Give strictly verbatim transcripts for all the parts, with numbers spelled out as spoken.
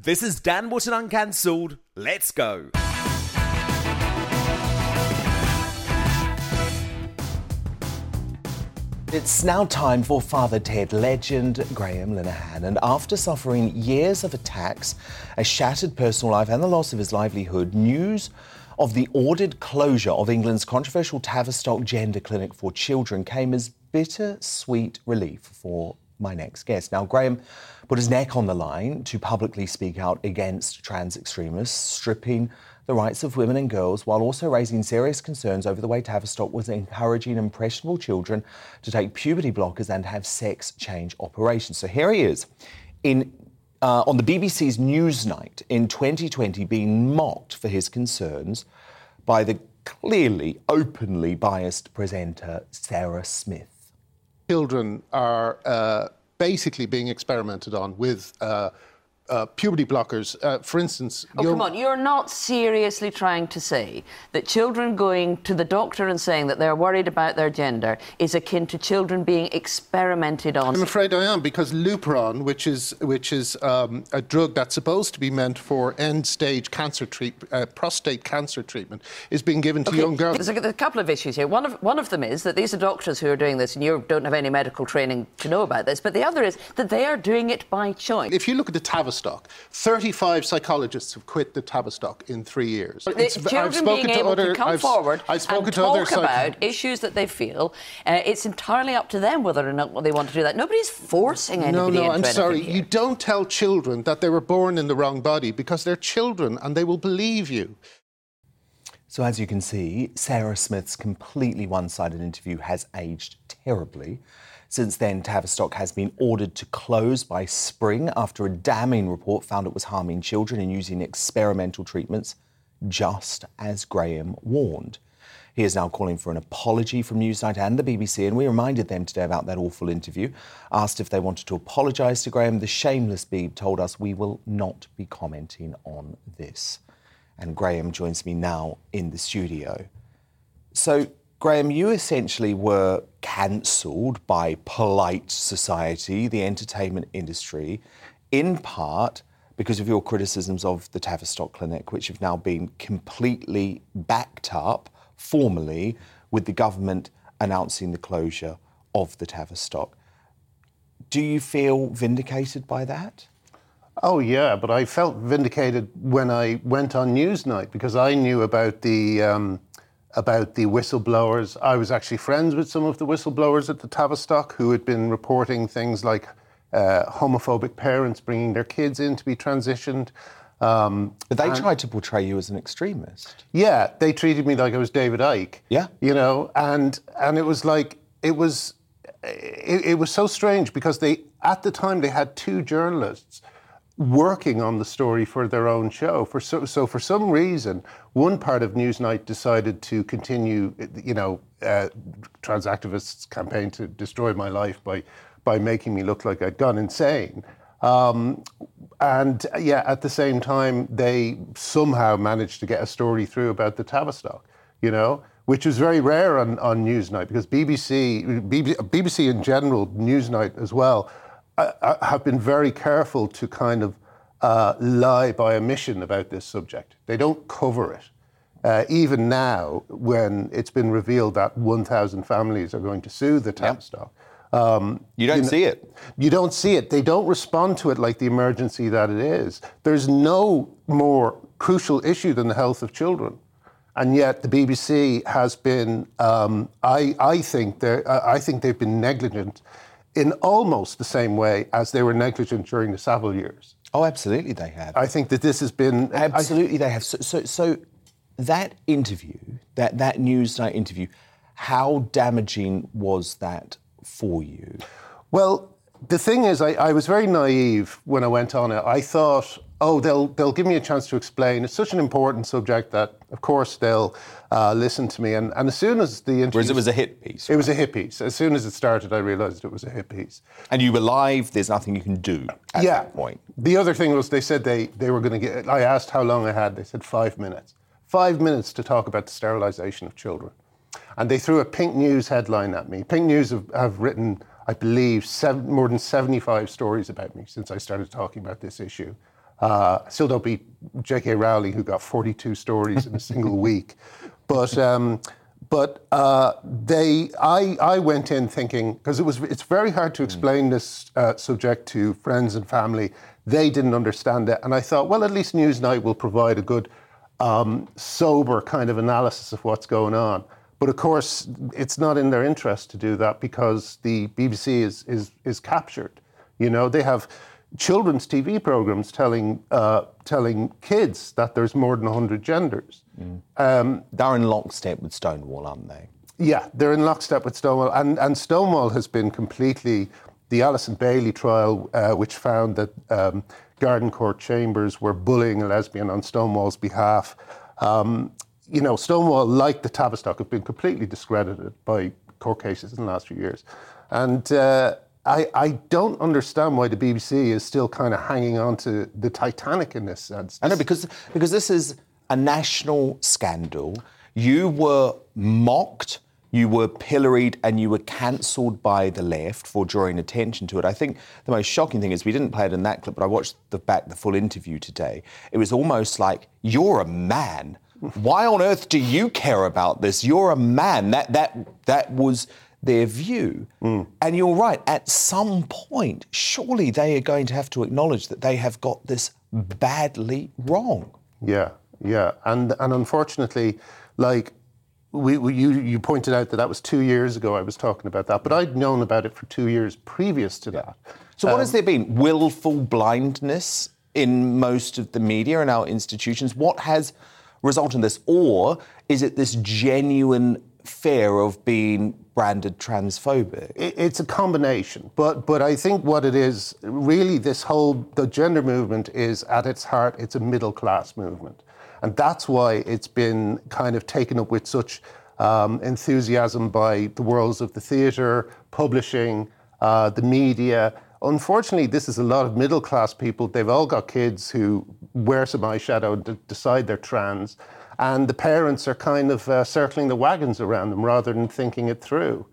This is Dan Wootton Uncancelled. Let's go. It's now time for Father Ted legend Graham Linehan, and after suffering years of attacks, a shattered personal life and the loss of his livelihood, news of the ordered closure of England's controversial Tavistock Gender Clinic for Children came as bittersweet relief for my next guest. Now, Graham put his neck on the line to publicly speak out against trans extremists, stripping the rights of women and girls, while also raising serious concerns over the way Tavistock was encouraging impressionable children to take puberty blockers and have sex change operations. So here he is, in uh, on the B B C's Newsnight in twenty twenty, being mocked for his concerns by the clearly, openly biased presenter Sarah Smith. Children are uh, basically being experimented on with Uh, Uh, puberty blockers, uh, for instance. Oh, come on, you're not seriously trying to say that children going to the doctor and saying that they're worried about their gender is akin to children being experimented on? I'm afraid I am, because Lupron, which is which is um, a drug that's supposed to be meant for end-stage cancer treat, uh, prostate cancer treatment, is being given to okay. young girls. There's a, there's a couple of issues here. One of one of them is that these are doctors who are doing this, and you don't have any medical training to know about this. But the other is that they are doing it by choice. If you look at the Tavistock, thirty-five psychologists have quit the Tavistock in three years. It's, children I've spoken being to able other, to come I've, forward I've spoken and to talk other about psych- issues that they feel, uh, it's entirely up to them whether or not they want to do that. Nobody's forcing anybody. No, no, I'm sorry. Here. You don't tell children that they were born in the wrong body, because they're children and they will believe you. So as you can see, Sarah Smith's completely one-sided interview has aged terribly. Since then, Tavistock has been ordered to close by spring after a damning report found it was harming children and using experimental treatments, just as Graham warned. He is now calling for an apology from Newsnight and the B B C, and we reminded them today about that awful interview. Asked if they wanted to apologise to Graham, the shameless Beeb told us, "We will not be commenting on this." And Graham joins me now in the studio. So, Graham, you essentially were cancelled by polite society, the entertainment industry, in part because of your criticisms of the Tavistock Clinic, which have now been completely backed up formally with the government announcing the closure of the Tavistock. Do you feel vindicated by that? Oh, yeah, but I felt vindicated when I went on Newsnight, because I knew about the Um about the whistleblowers. I was actually friends with some of the whistleblowers at the Tavistock who had been reporting things like uh, homophobic parents bringing their kids in to be transitioned. Um, but they tried to portray you as an extremist. Yeah, they treated me like I was David Icke. Yeah. You know, and and it was like, it was, it, it was so strange, because they, at the time, they had two journalists working on the story for their own show. For so, so for some reason, one part of Newsnight decided to continue, you know, uh, trans activists' campaign to destroy my life by by making me look like I'd gone insane. Um, and yeah, at the same time, they somehow managed to get a story through about the Tavistock, you know, which was very rare on, on Newsnight, because B B C, B B C in general, Newsnight as well, I have been very careful to kind of uh, lie by omission about this subject. They don't cover it. Uh, even now, when it's been revealed that one thousand families are going to sue the Tavistock. Yep. Um, you don't you know, see it. You don't see it. They don't respond to it like the emergency that it is. There's no more crucial issue than the health of children. And yet the B B C has been, um, I, I, think they're, I think they've been negligent in almost the same way as they were negligent during the Savile years. Oh, absolutely they have. I think that this has been... Absolutely I, they have. So, so so that interview, that, that Newsnight interview, how damaging was that for you? Well, the thing is, I, I was very naive when I went on it. I thought, oh, they'll, they'll give me a chance to explain. It's such an important subject that, of course, they'll uh, listen to me. And, and as soon as the interview... Whereas it was a hit piece. Right? It was a hit piece. As soon as it started, I realised it was a hit piece. And you were live. There's nothing you can do at yeah. that point. The other thing was they said they, they were going to get... I asked how long I had. They said five minutes. Five minutes to talk about the sterilisation of children. And they threw a Pink News headline at me. Pink News have, have written, I believe, seven, more than seventy-five stories about me since I started talking about this issue. Uh, still don't beat J K. Rowling, who got forty-two stories in a single week. But um, but uh, they, I I went in thinking, because it was it's very hard to explain mm. this uh, subject to friends and family. They didn't understand it, and I thought, well, at least Newsnight will provide a good, um, sober kind of analysis of what's going on. But of course, it's not in their interest to do that because the B B C is is is captured. You know, they have children's T V programs telling uh, telling kids that there's more than one hundred genders. Mm. Um, they're in lockstep with Stonewall, aren't they? Yeah, they're in lockstep with Stonewall. And, and Stonewall has been completely... The Alison Bailey trial, uh, which found that um, Garden Court chambers were bullying a lesbian on Stonewall's behalf. Um, you know, Stonewall, like the Tavistock, have been completely discredited by court cases in the last few years. And... Uh, I, I don't understand why the B B C is still kind of hanging on to the Titanic in this sense. I know, because, because this is a national scandal. You were mocked, you were pilloried, and you were cancelled by the left for drawing attention to it. I think the most shocking thing is, we didn't play it in that clip, but I watched the back, the full interview today. It was almost like, you're a man. Why on earth do you care about this? You're a man. That, that, that was... their view. Mm. And you're right, at some point, surely they are going to have to acknowledge that they have got this badly wrong. Yeah, yeah. And and unfortunately, like, we, we you, you pointed out that that was two years ago I was talking about that, but I'd known about it for two years previous to that. Yeah. So um, what has there been? Willful blindness in most of the media and our institutions? What has resulted in this? Or is it this genuine fear of being branded transphobic? It's a combination, but but I think what it is, really, this whole, the gender movement is at its heart, it's a middle class movement. And that's why it's been kind of taken up with such um, enthusiasm by the worlds of the theatre, publishing, uh, the media. Unfortunately, this is a lot of middle class people. They've all got kids who wear some eyeshadow and d- decide they're trans. And the parents are kind of uh, circling the wagons around them rather than thinking it through.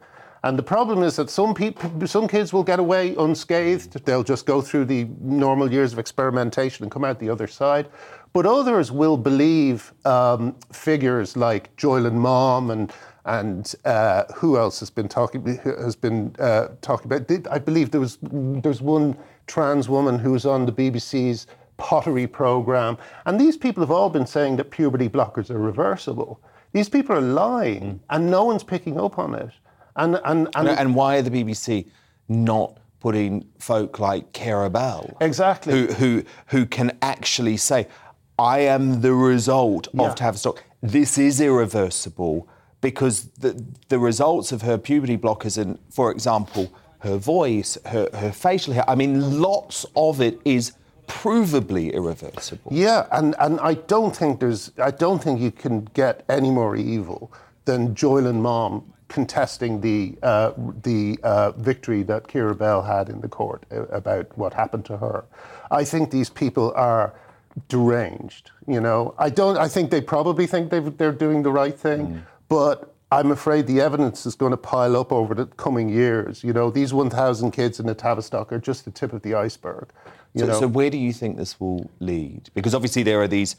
And the problem is that some people, some kids will get away unscathed. They'll just go through the normal years of experimentation and come out the other side. But others will believe um, figures like Jolyon Mum and and uh, who else has been talking has been uh, talking about. I believe there was there's one trans woman who was on the B B C's pottery program, and these people have all been saying that puberty blockers are reversible. These people are lying, mm. and no one's picking up on it. And and and, and, it, and why are the B B C not putting folk like Cara Bell, exactly, who who who can actually say, "I am the result yeah. of Tavistock. This is irreversible," because the the results of her puberty blockers, and for example, her voice, her her facial hair. I mean, lots of it is provably irreversible. Yeah, and, and I don't think there's, I don't think you can get any more evil than Jolyon Mum contesting the uh, the uh, victory that Keira Bell had in the court about what happened to her. I think these people are deranged. You know, I don't. I think they probably think they've, they're doing the right thing, mm. but I'm afraid the evidence is going to pile up over the coming years. You know, these one thousand kids in the Tavistock are just the tip of the iceberg. You so, so where do you think this will lead? Because obviously there are these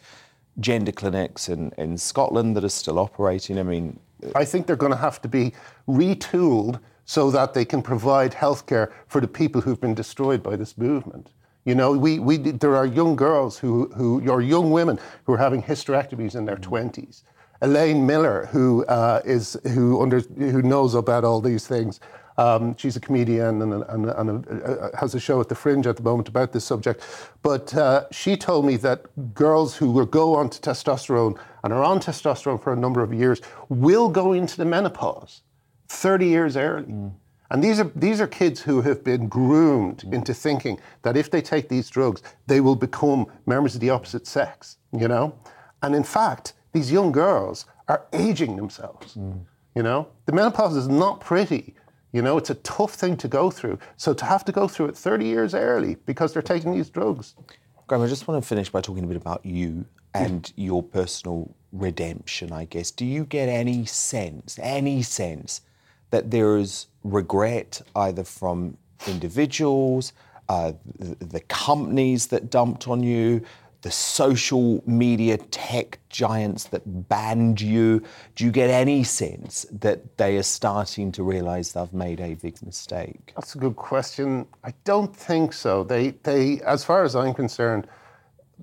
gender clinics in, in Scotland that are still operating. I mean... I think they're going to have to be retooled so that they can provide healthcare for the people who've been destroyed by this movement. You know, we, we there are young girls who, who are young women who are having hysterectomies in their twenties. Elaine Miller, who uh, is who under who knows about all these things, um, she's a comedian and, a, and, a, and a, a, has a show at the Fringe at the moment about this subject. But uh, she told me that girls who will go on to testosterone and are on testosterone for a number of years will go into the menopause thirty years early. Mm. And these are these are kids who have been groomed mm. into thinking that if they take these drugs, they will become members of the opposite sex. You know, and in fact, these young girls are aging themselves, mm. you know? The menopause is not pretty, you know? It's a tough thing to go through. So to have to go through it thirty years early because they're taking these drugs. Graham, I just want to finish by talking a bit about you and your personal redemption, I guess. Do you get any sense, any sense, that there is regret either from individuals, uh, the companies that dumped on you, the social media tech giants that banned you. Do you get any sense that they are starting to realise they've made a big mistake? That's a good question. I don't think so. They, they, as far as I'm concerned,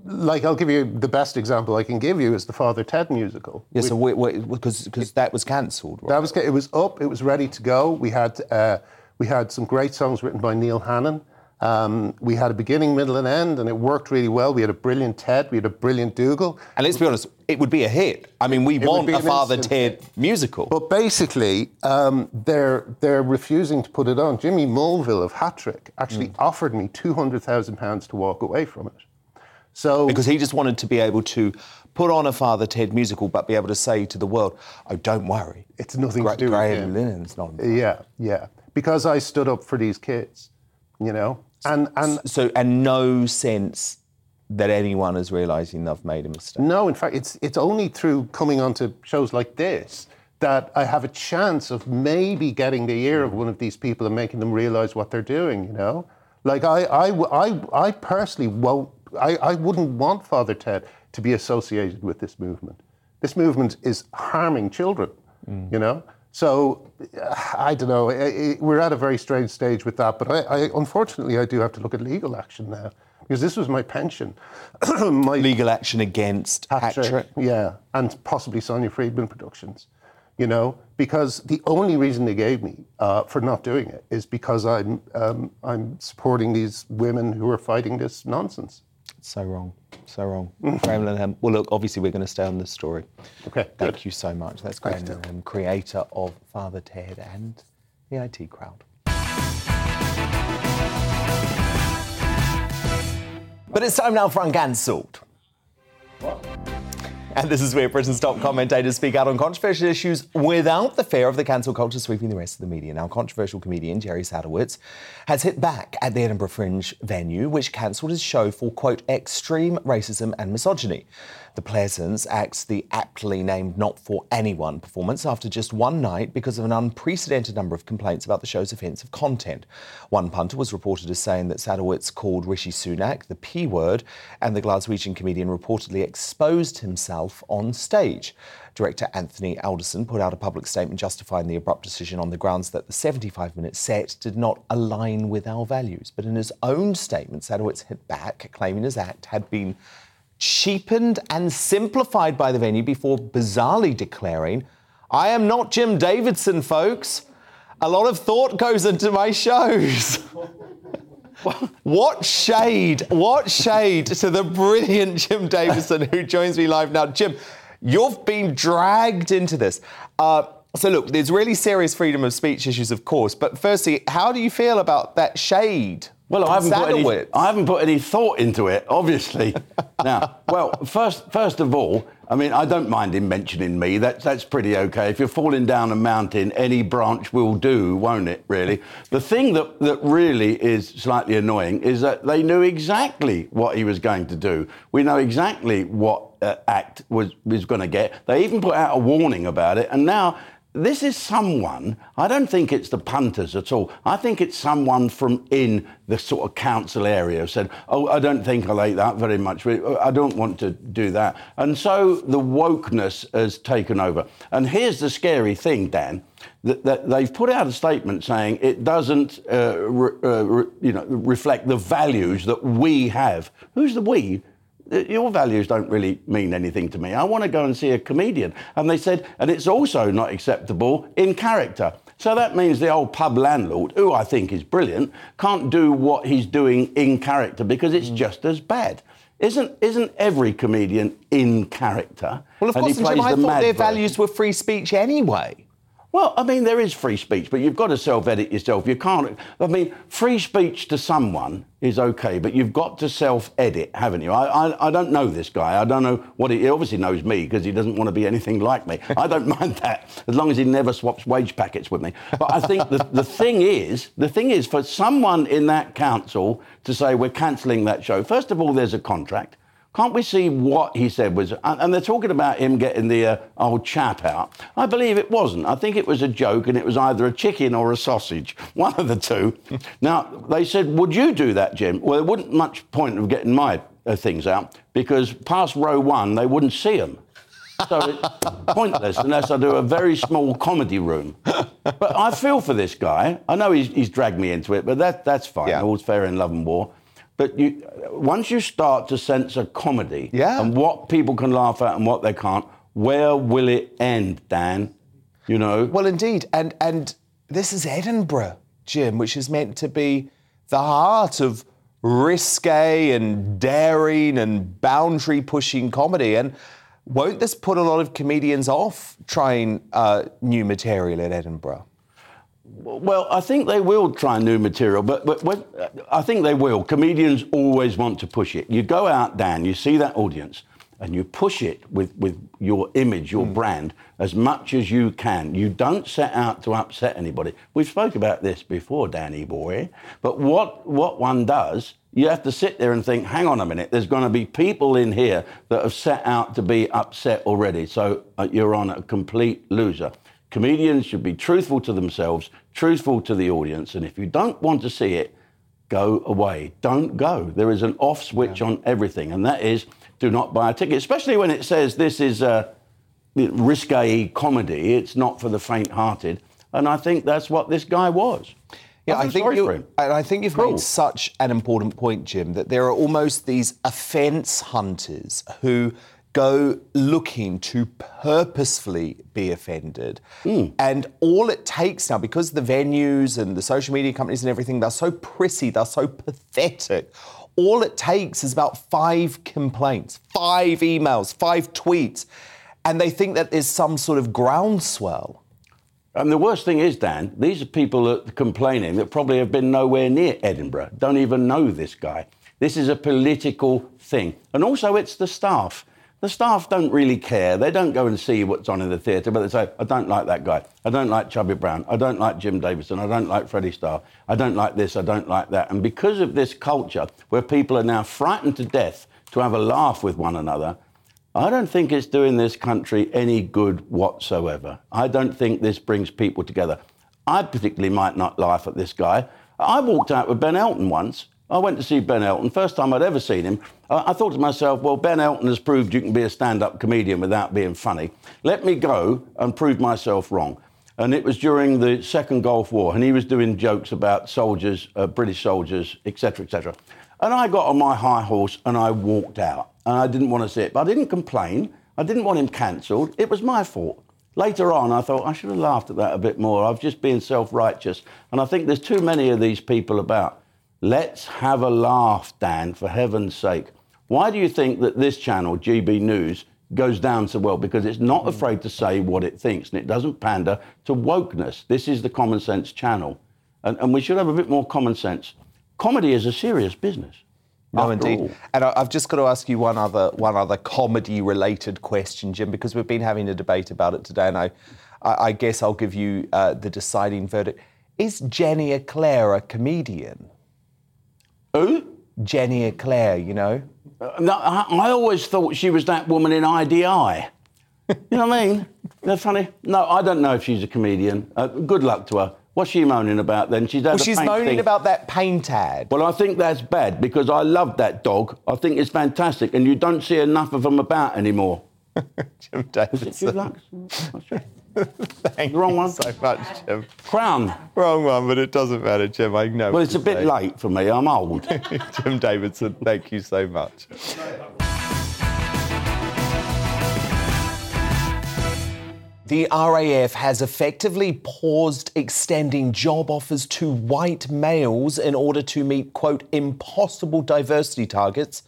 like, I'll give you the best example I can give you is the Father Ted musical. Yes, yeah, so we, we, because because that was cancelled, right? That was it was up. It was ready to go. We had uh, we had some great songs written by Neil Hannon. Um, we had a beginning, middle, and end, and it worked really well. We had a brilliant Ted. We had a brilliant Dougal. And let's be honest, it would be a hit. I mean, we it want a Father Ted hit. musical. But basically, um, they're they're refusing to put it on. Jimmy Mulville of Hat Trick actually mm. offered me two hundred thousand pounds to walk away from it. So, because he just wanted to be able to put on a Father Ted musical, but be able to say to the world, "Oh, don't worry, it's nothing Gra- to do with Graham Linen's not." Yeah, yeah. Because I stood up for these kids, you know, and and so and no sense that anyone is realising they've made a mistake. No, in fact, it's it's only through coming onto shows like this that I have a chance of maybe getting the ear of one of these people and making them realise what they're doing. You know, like I I I I personally won't. I, I wouldn't want Father Ted to be associated with this movement. This movement is harming children, mm. you know? So, I don't know, we're at a very strange stage with that, but I, I unfortunately, I do have to look at legal action now, because this was my pension. my legal action against Patrick. Yeah, and possibly Sonia Friedman Productions, you know? Because the only reason they gave me uh, for not doing it is because I'm um, I'm supporting these women who are fighting this nonsense. So wrong, so wrong. Graham Linehan. Well, look, obviously we're going to stay on this story. Okay, Thank good. you so much. That's Graham Linehan, creator of Father Ted and the I T Crowd. But it's time now for Uncancelled. What? And this is where Britain's top commentators speak out on controversial issues without the fear of the cancel culture sweeping the rest of the media. Now, controversial comedian Jerry Sadowitz has hit back at the Edinburgh Fringe venue, which cancelled his show for, quote, extreme racism and misogyny. The Pleasance axed the aptly named Not For Anyone performance after just one night because of an unprecedented number of complaints about the show's offensive content. One punter was reported as saying that Sadowitz called Rishi Sunak the P word, and the Glaswegian comedian reportedly exposed himself on stage. Director Anthony Alderson put out a public statement justifying the abrupt decision on the grounds that the seventy-five minute set did not align with our values. But in his own statement, Sadowitz hit back, claiming his act had been cheapened and simplified by the venue before bizarrely declaring, "I am not Jim Davidson, folks. A lot of thought goes into my shows." What shade, what shade to the brilliant Jim Davidson, who joins me live now. Jim, you've been dragged into this. Uh, so look, there's really serious freedom of speech issues, of course, but firstly, how do you feel about that shade? Well, I haven't, put any, I haven't put any thought into it, obviously. Now, well, first first of all, I mean, I don't mind him mentioning me. That's, that's pretty OK. If you're falling down a mountain, any branch will do, won't it, really? The thing that, that really is slightly annoying is that they knew exactly what he was going to do. We know exactly what uh, act was, was going to get. They even put out a warning about it, and now... This is someone, I don't think it's the punters at all. I think it's someone from in the sort of council area who said, oh, I don't think I like that very much. I don't want to do that. And so the wokeness has taken over. And here's the scary thing, Dan, that, that they've put out a statement saying it doesn't uh, re, uh, re, you know, reflect the values that we have. Who's the we? Your values don't really mean anything to me. I want to go and see a comedian. And they said, and it's also not acceptable in character. So that means the old pub landlord, who I think is brilliant, can't do what he's doing in character because it's mm. just as bad. Isn't isn't every comedian in character? Well, of course, Jim, I thought their version. values were free speech anyway. Well, I mean, there is free speech, but you've got to self-edit yourself. You can't... I mean, free speech to someone is OK, but you've got to self-edit, haven't you? I I, I don't know this guy. I don't know what... He, he obviously knows me because he doesn't want to be anything like me. I don't mind that, as long as he never swaps wage packets with me. But I think the, the thing is, the thing is for someone in that council to say, we're cancelling that show, first of all, there's a contract. Can't we see what he said was... And, and they're talking about him getting the uh, old chap out. I believe it wasn't. I think it was a joke, and it was either a chicken or a sausage, one of the two. Now, they said, would you do that, Jim? Well, there wouldn't much point of getting my uh, things out, because past row one, they wouldn't see them. So it's pointless unless I do a very small comedy room. But I feel for this guy. I know he's, he's dragged me into it, but that that's fine. Yeah. All's fair in love and war. But you, once you start to censor comedy yeah. and what people can laugh at and what they can't, where will it end, Dan? You know? Well, indeed. And, and this is Edinburgh, Jim, which is meant to be the heart of risque and daring and boundary-pushing comedy. And won't this put a lot of comedians off trying uh, new material at Edinburgh? Well, I think they will try new material, but, but when, I think they will. Comedians always want to push it. You go out, Dan, you see that audience, and you push it with, with your image, your mm. brand, as much as you can. You don't set out to upset anybody. We've spoke about this before, Danny boy, but what, what one does... You have to sit there and think, hang on a minute, there's going to be people in here that have set out to be upset already. So uh, you're on a complete loser. Comedians should be truthful to themselves, truthful to the audience. And if you don't want to see it, go away. Don't go. There is an off switch yeah. on everything. And that is do not buy a ticket, especially when it says this is a risque comedy. It's not for the faint-hearted. And I think that's what this guy was. Yeah, I think you, and I think you've cool. made such an important point, Jim, that there are almost these offence hunters who go looking to purposefully be offended. Mm. And all it takes now, because the venues and the social media companies and everything, they're so prissy, they're so pathetic, all it takes is about five complaints, five emails, five tweets, and they think that there's some sort of groundswell. And the worst thing is, Dan, these are people that are complaining that probably have been nowhere near Edinburgh, don't even know this guy. This is a political thing. And also it's the staff. The staff don't really care. They don't go and see what's on in the theatre, but they say, I don't like that guy. I don't like Chubby Brown. I don't like Jim Davidson. I don't like Freddie Starr. I don't like this. I don't like that. And because of this culture where people are now frightened to death to have a laugh with one another, I don't think it's doing this country any good whatsoever. I don't think this brings people together. I particularly might not laugh at this guy. I walked out with Ben Elton once. I went to see Ben Elton, first time I'd ever seen him. I thought to myself, well, Ben Elton has proved you can be a stand-up comedian without being funny. Let me go and prove myself wrong. And it was during the Second Gulf War, and he was doing jokes about soldiers, uh, British soldiers, et cetera, et cetera. And I got on my high horse and I walked out. And I didn't want to see it, but I didn't complain. I didn't want him cancelled. It was my fault. Later on, I thought, I should have laughed at that a bit more. I've just been self-righteous. And I think there's too many of these people about. Let's have a laugh, Dan, for heaven's sake. Why do you think that this channel, G B News, goes down so well? Because it's not afraid to say what it thinks, and it doesn't pander to wokeness. This is the common sense channel. And, and we should have a bit more common sense. Comedy is a serious business. No, After indeed. All. And I've just got to ask you one other one other comedy-related question, Jim, because we've been having a debate about it today, and I, I guess I'll give you uh, the deciding verdict. Is Jenny Eclair a comedian? Who? Jenny Eclair, you know? Uh, no, I, I always thought she was that woman in I D I. You know what I mean? That's funny. No, I don't know if she's a comedian. Uh, good luck to her. What's she moaning about then? She's, well, the she's moaning thing. about that paint ad. Well, I think that's bad because I love that dog. I think it's fantastic, and you don't see enough of them about anymore. Jim Davidson. Thank Wrong you one. so much, Jim. Crown. Wrong one, but it doesn't matter, Jim. I know. Well, it's a bit saying. late for me. I'm old. Jim Davidson, thank you so much. The R A F has effectively paused extending job offers to white males in order to meet, quote, impossible diversity targets.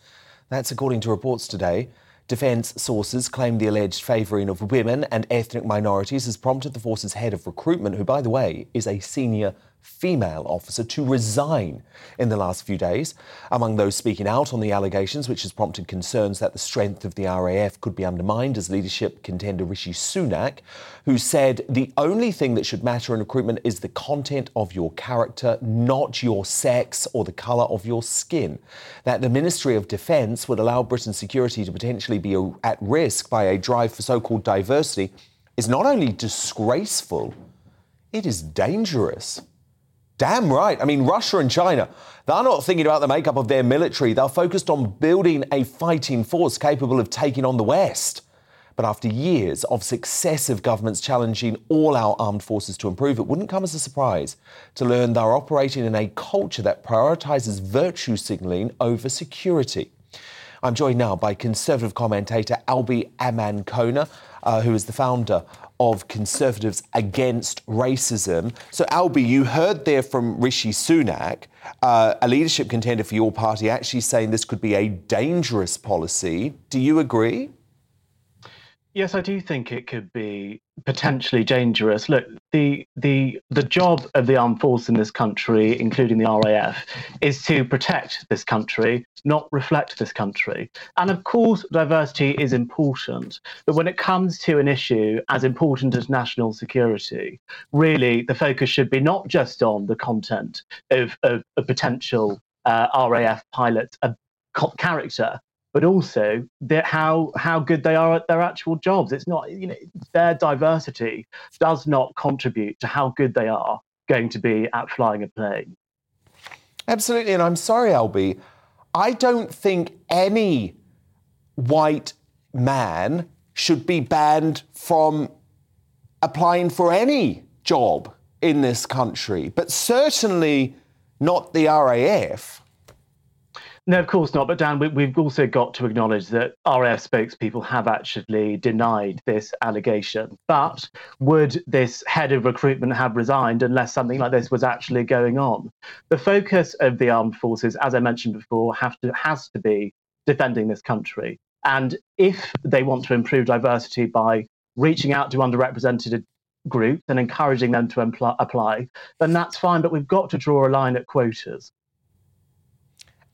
That's according to reports today. Defence sources claim the alleged favouring of women and ethnic minorities has prompted the force's head of recruitment, who, by the way, is a senior female officer to resign in the last few days. Among those speaking out on the allegations, which has prompted concerns that the strength of the R A F could be undermined, as leadership contender Rishi Sunak, who said the only thing that should matter in recruitment is the content of your character, not your sex or the colour of your skin. That the Ministry of Defence would allow Britain's security to potentially be at risk by a drive for so-called diversity is not only disgraceful, it is dangerous. Damn right. I mean, Russia and China, they're not thinking about the makeup of their military. They're focused on building a fighting force capable of taking on the West. But after years of successive governments challenging all our armed forces to improve, it wouldn't come as a surprise to learn they're operating in a culture that prioritises virtue signalling over security. I'm joined now by Conservative commentator Albie Amankona, uh, who is the founder of Conservatives Against Racism. So, Albie, you heard there from Rishi Sunak, uh, a leadership contender for your party, actually saying this could be a dangerous policy. Do you agree? Yes, I do think it could be potentially dangerous. Look, the the the job of the armed force in this country, including the R A F, is to protect this country, not reflect this country. And of course, diversity is important. But when it comes to an issue as important as national security, really the focus should be not just on the content of, of, of potential uh, R A F pilots' uh, character, but also how how good they are at their actual jobs. It's not, you know, their diversity does not contribute to how good they are going to be at flying a plane. Absolutely, and I'm sorry, Albie, I don't think any white man should be banned from applying for any job in this country, but certainly not the R A F. No, of course not. But Dan, we, we've also got to acknowledge that R A F spokespeople have actually denied this allegation. But would this head of recruitment have resigned unless something like this was actually going on? The focus of the armed forces, as I mentioned before, have to has to be defending this country. And if they want to improve diversity by reaching out to underrepresented groups and encouraging them to impl- apply, then that's fine. But we've got to draw a line at quotas.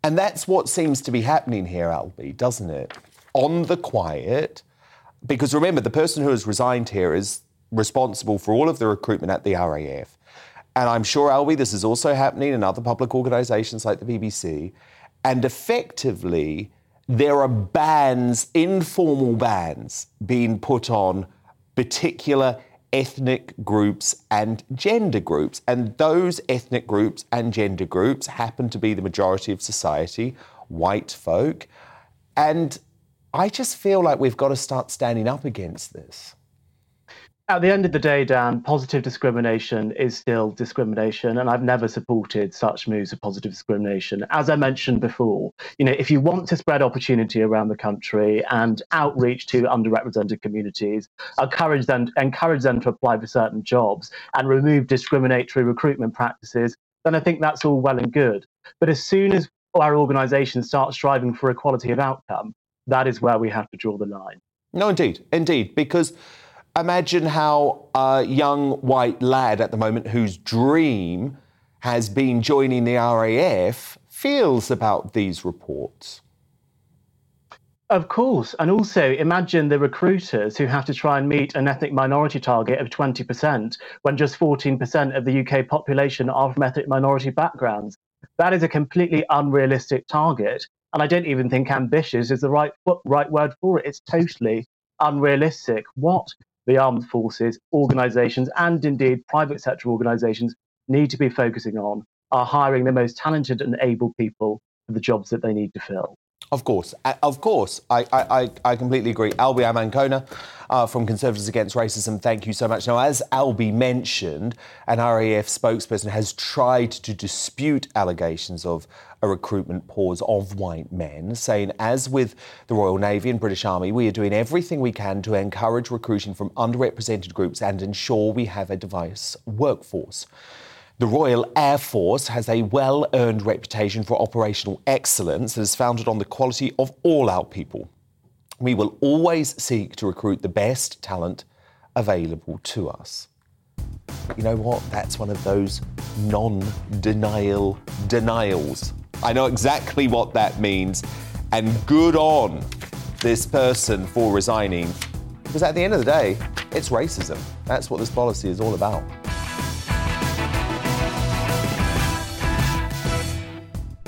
And that's what seems to be happening here, Albie, doesn't it? On the quiet, because remember, the person who has resigned here is responsible for all of the recruitment at the R A F. And I'm sure, Albie, this is also happening in other public organisations like the B B C. And effectively, there are bans, informal bans, being put on particular ethnic groups and gender groups. And those ethnic groups and gender groups happen to be the majority of society, white folk. And I just feel like we've got to start standing up against this. At the end of the day, Dan, positive discrimination is still discrimination, and I've never supported such moves of positive discrimination. As I mentioned before, you know, if you want to spread opportunity around the country and outreach to underrepresented communities, encourage them, encourage them to apply for certain jobs and remove discriminatory recruitment practices, then I think that's all well and good. But as soon as our organisations start striving for equality of outcome, that is where we have to draw the line. No, indeed, indeed, because imagine how a young white lad at the moment whose dream has been joining the R A F feels about these reports. Of course. And also imagine the recruiters who have to try and meet an ethnic minority target of twenty percent when just fourteen percent of the U K population are from ethnic minority backgrounds. That is a completely unrealistic target. And I don't even think ambitious is the right, right word for it. It's totally unrealistic. What the armed forces, organisations, and indeed private sector organisations need to be focusing on are hiring the most talented and able people for the jobs that they need to fill. Of course, of course. I I, I completely agree. Albie Amankona uh, from Conservatives Against Racism, thank you so much. Now, as Albie mentioned, an R A F spokesperson has tried to dispute allegations of a recruitment pause of white men, saying, as with the Royal Navy and British Army, we are doing everything we can to encourage recruiting from underrepresented groups and ensure we have a diverse workforce. The Royal Air Force has a well-earned reputation for operational excellence that is founded on the quality of all our people. We will always seek to recruit the best talent available to us. You know what? That's one of those non-denial denials. I know exactly what that means, and good on this person for resigning, because at the end of the day, it's racism. That's what this policy is all about.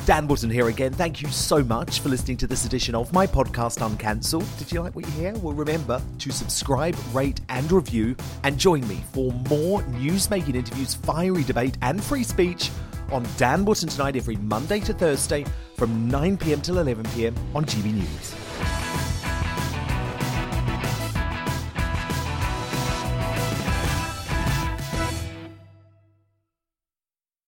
Dan Wootton here again. Thank you so much for listening to this edition of my podcast, Uncancelled. Did you like what you hear? Well, remember to subscribe, rate and review, and join me for more news-making interviews, fiery debate and free speech on Dan Wootton Tonight every Monday to Thursday from nine p.m. till eleven p.m. on G B News.